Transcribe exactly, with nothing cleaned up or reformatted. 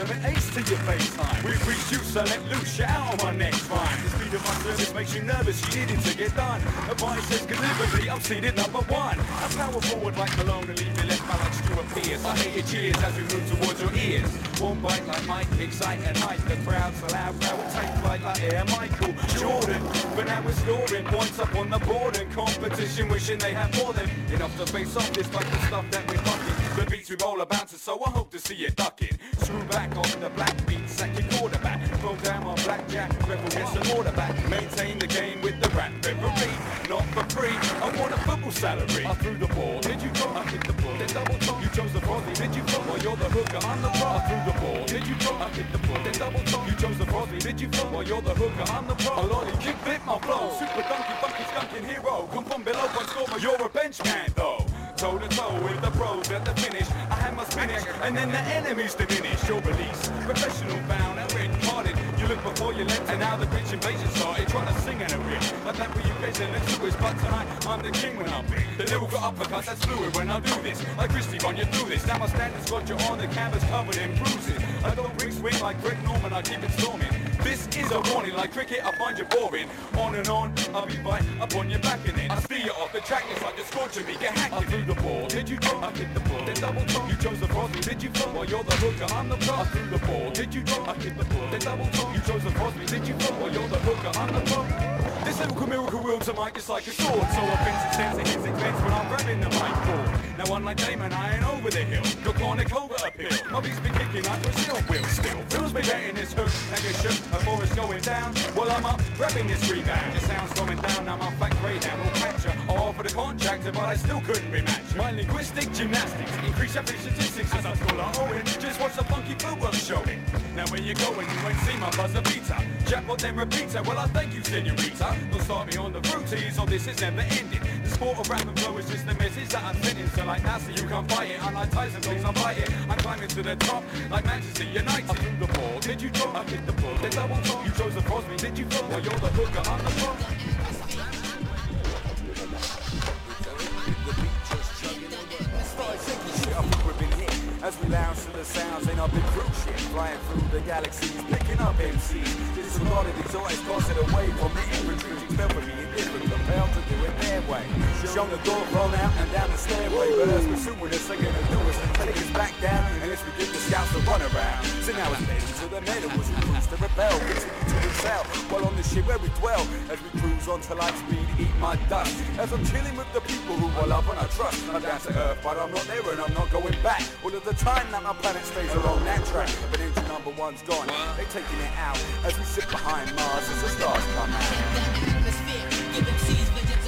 them an ace to your FaceTime. We reach you, so let loose, shout out on my next rhyme. The speed of my service makes you nervous, you needed to get done. Advice says deliberately, I'm seated number one. I power forward like Malone and leave your left my like Stuart Pearce. I hear your cheers as we move towards your ears. One bite like Mike, excite and hype the crowd, so loud crowd will take flight like Air Michael Jordan. But now we're scoring points up on the board and competition wishing they had more than enough to face off this like the stuff that we fucking. The beats we roll are bouncing, so I hope to see you ducking. Screw back on the black beat, sack your quarterback. Throw down our blackjack, rebel gets some order back. Maintain the game with the rap referee, not for free. I want a football salary. I threw the ball, did you go? I kicked the ball, then double talk. You chose the Brody, did you go? Or you're the hooker, I'm the pro. I threw the ball, did you go? I kicked the ball, then double talk. You chose the Brody, did you go? Or you're the hooker, I'm the pro. A lolly kick, flip my flow. Super donkey, funky, skunking hero. Come from below, one score, you're a bench man though. Toe to toe with the pros at the finish. I had my spinach and then the enemies diminish. Your release, professional bound and red-hearted. You look before you left and now the bitch invasion started. Trying to sing and a rip like that for you guys and let's do it. But tonight I'm the king when I'm big. The little got uppercut that's fluid when I do this. Like Christy Von, you do this. Now my standards got you on the canvas covered in bruises. I don't ring swing like Greg Norman, I keep it storming. This is a warning, like cricket, I find you boring. On and on, I'll be right up on your back and then I steer you off the track, it's like you're scorching me, get hacked. I threw the ball, did you go? I kicked the ball, then double talk. You chose the Crosby, did you go? Well, you're the hooker, I'm the pro. I threw the ball, did you go? I kicked the ball, then double talk. You chose the Crosby, did you go? Well, you're the hooker, I'm the pro. This lyrical miracle will to mic is like a sword. So offensive sense at his expense when I'm grabbing the mic ball. Now unlike Damon, I ain't over the hill. You're going to over a pill. My beats be kicking like Brazil will still. Feels me betting this hook, and you shook. Before it's going down, well I'm up, grabbing this rebound. Your sound's going down, now my fat greyhound will catch ya. I offered a contractor, but I still couldn't be matched. My linguistic gymnastics, increase your statistics as I call I own it. Just watch the funky footwork showing. Now where you going, you ain't seen my buzzer beater. Jackpot then repeater, well I thank you senorita. Don't start me on the routine, so this is never ending. The sport of rap and flow is just the message that I'm sending. So like NASA, you can't fight it, I like Tyson, please I fight it. I'm climbing to the top, like Manchester United. I threw the ball, did you drop? I hit the ball, then double talk. You chose the Crosby, did you go? Well you're the hooker, I'm the pro. As we lounge to the sounds, ain't up in cruise ship. Flying through the galaxies, picking up M Cs. Disregarded exotics, tossing away from the infantry. Memory indifferent, compelled to do it their way. Shown the door, roll out and down the stairway. But as we soon with us, they're gonna do us. Take us back down, and let's begin the scouts to run around. So now it's made into the medals, we cruise to rebel, continue to excel. While on the ship where we dwell, as we cruise on to light speed, eat my dust. As I'm chilling with the people who I love and I trust. I'm down to earth, but I'm not there and I'm not going back. All of the time that my planet stays along that track. But engine number one's gone, they're taking it out. As we sit behind Mars as the stars come out. Give them seeds,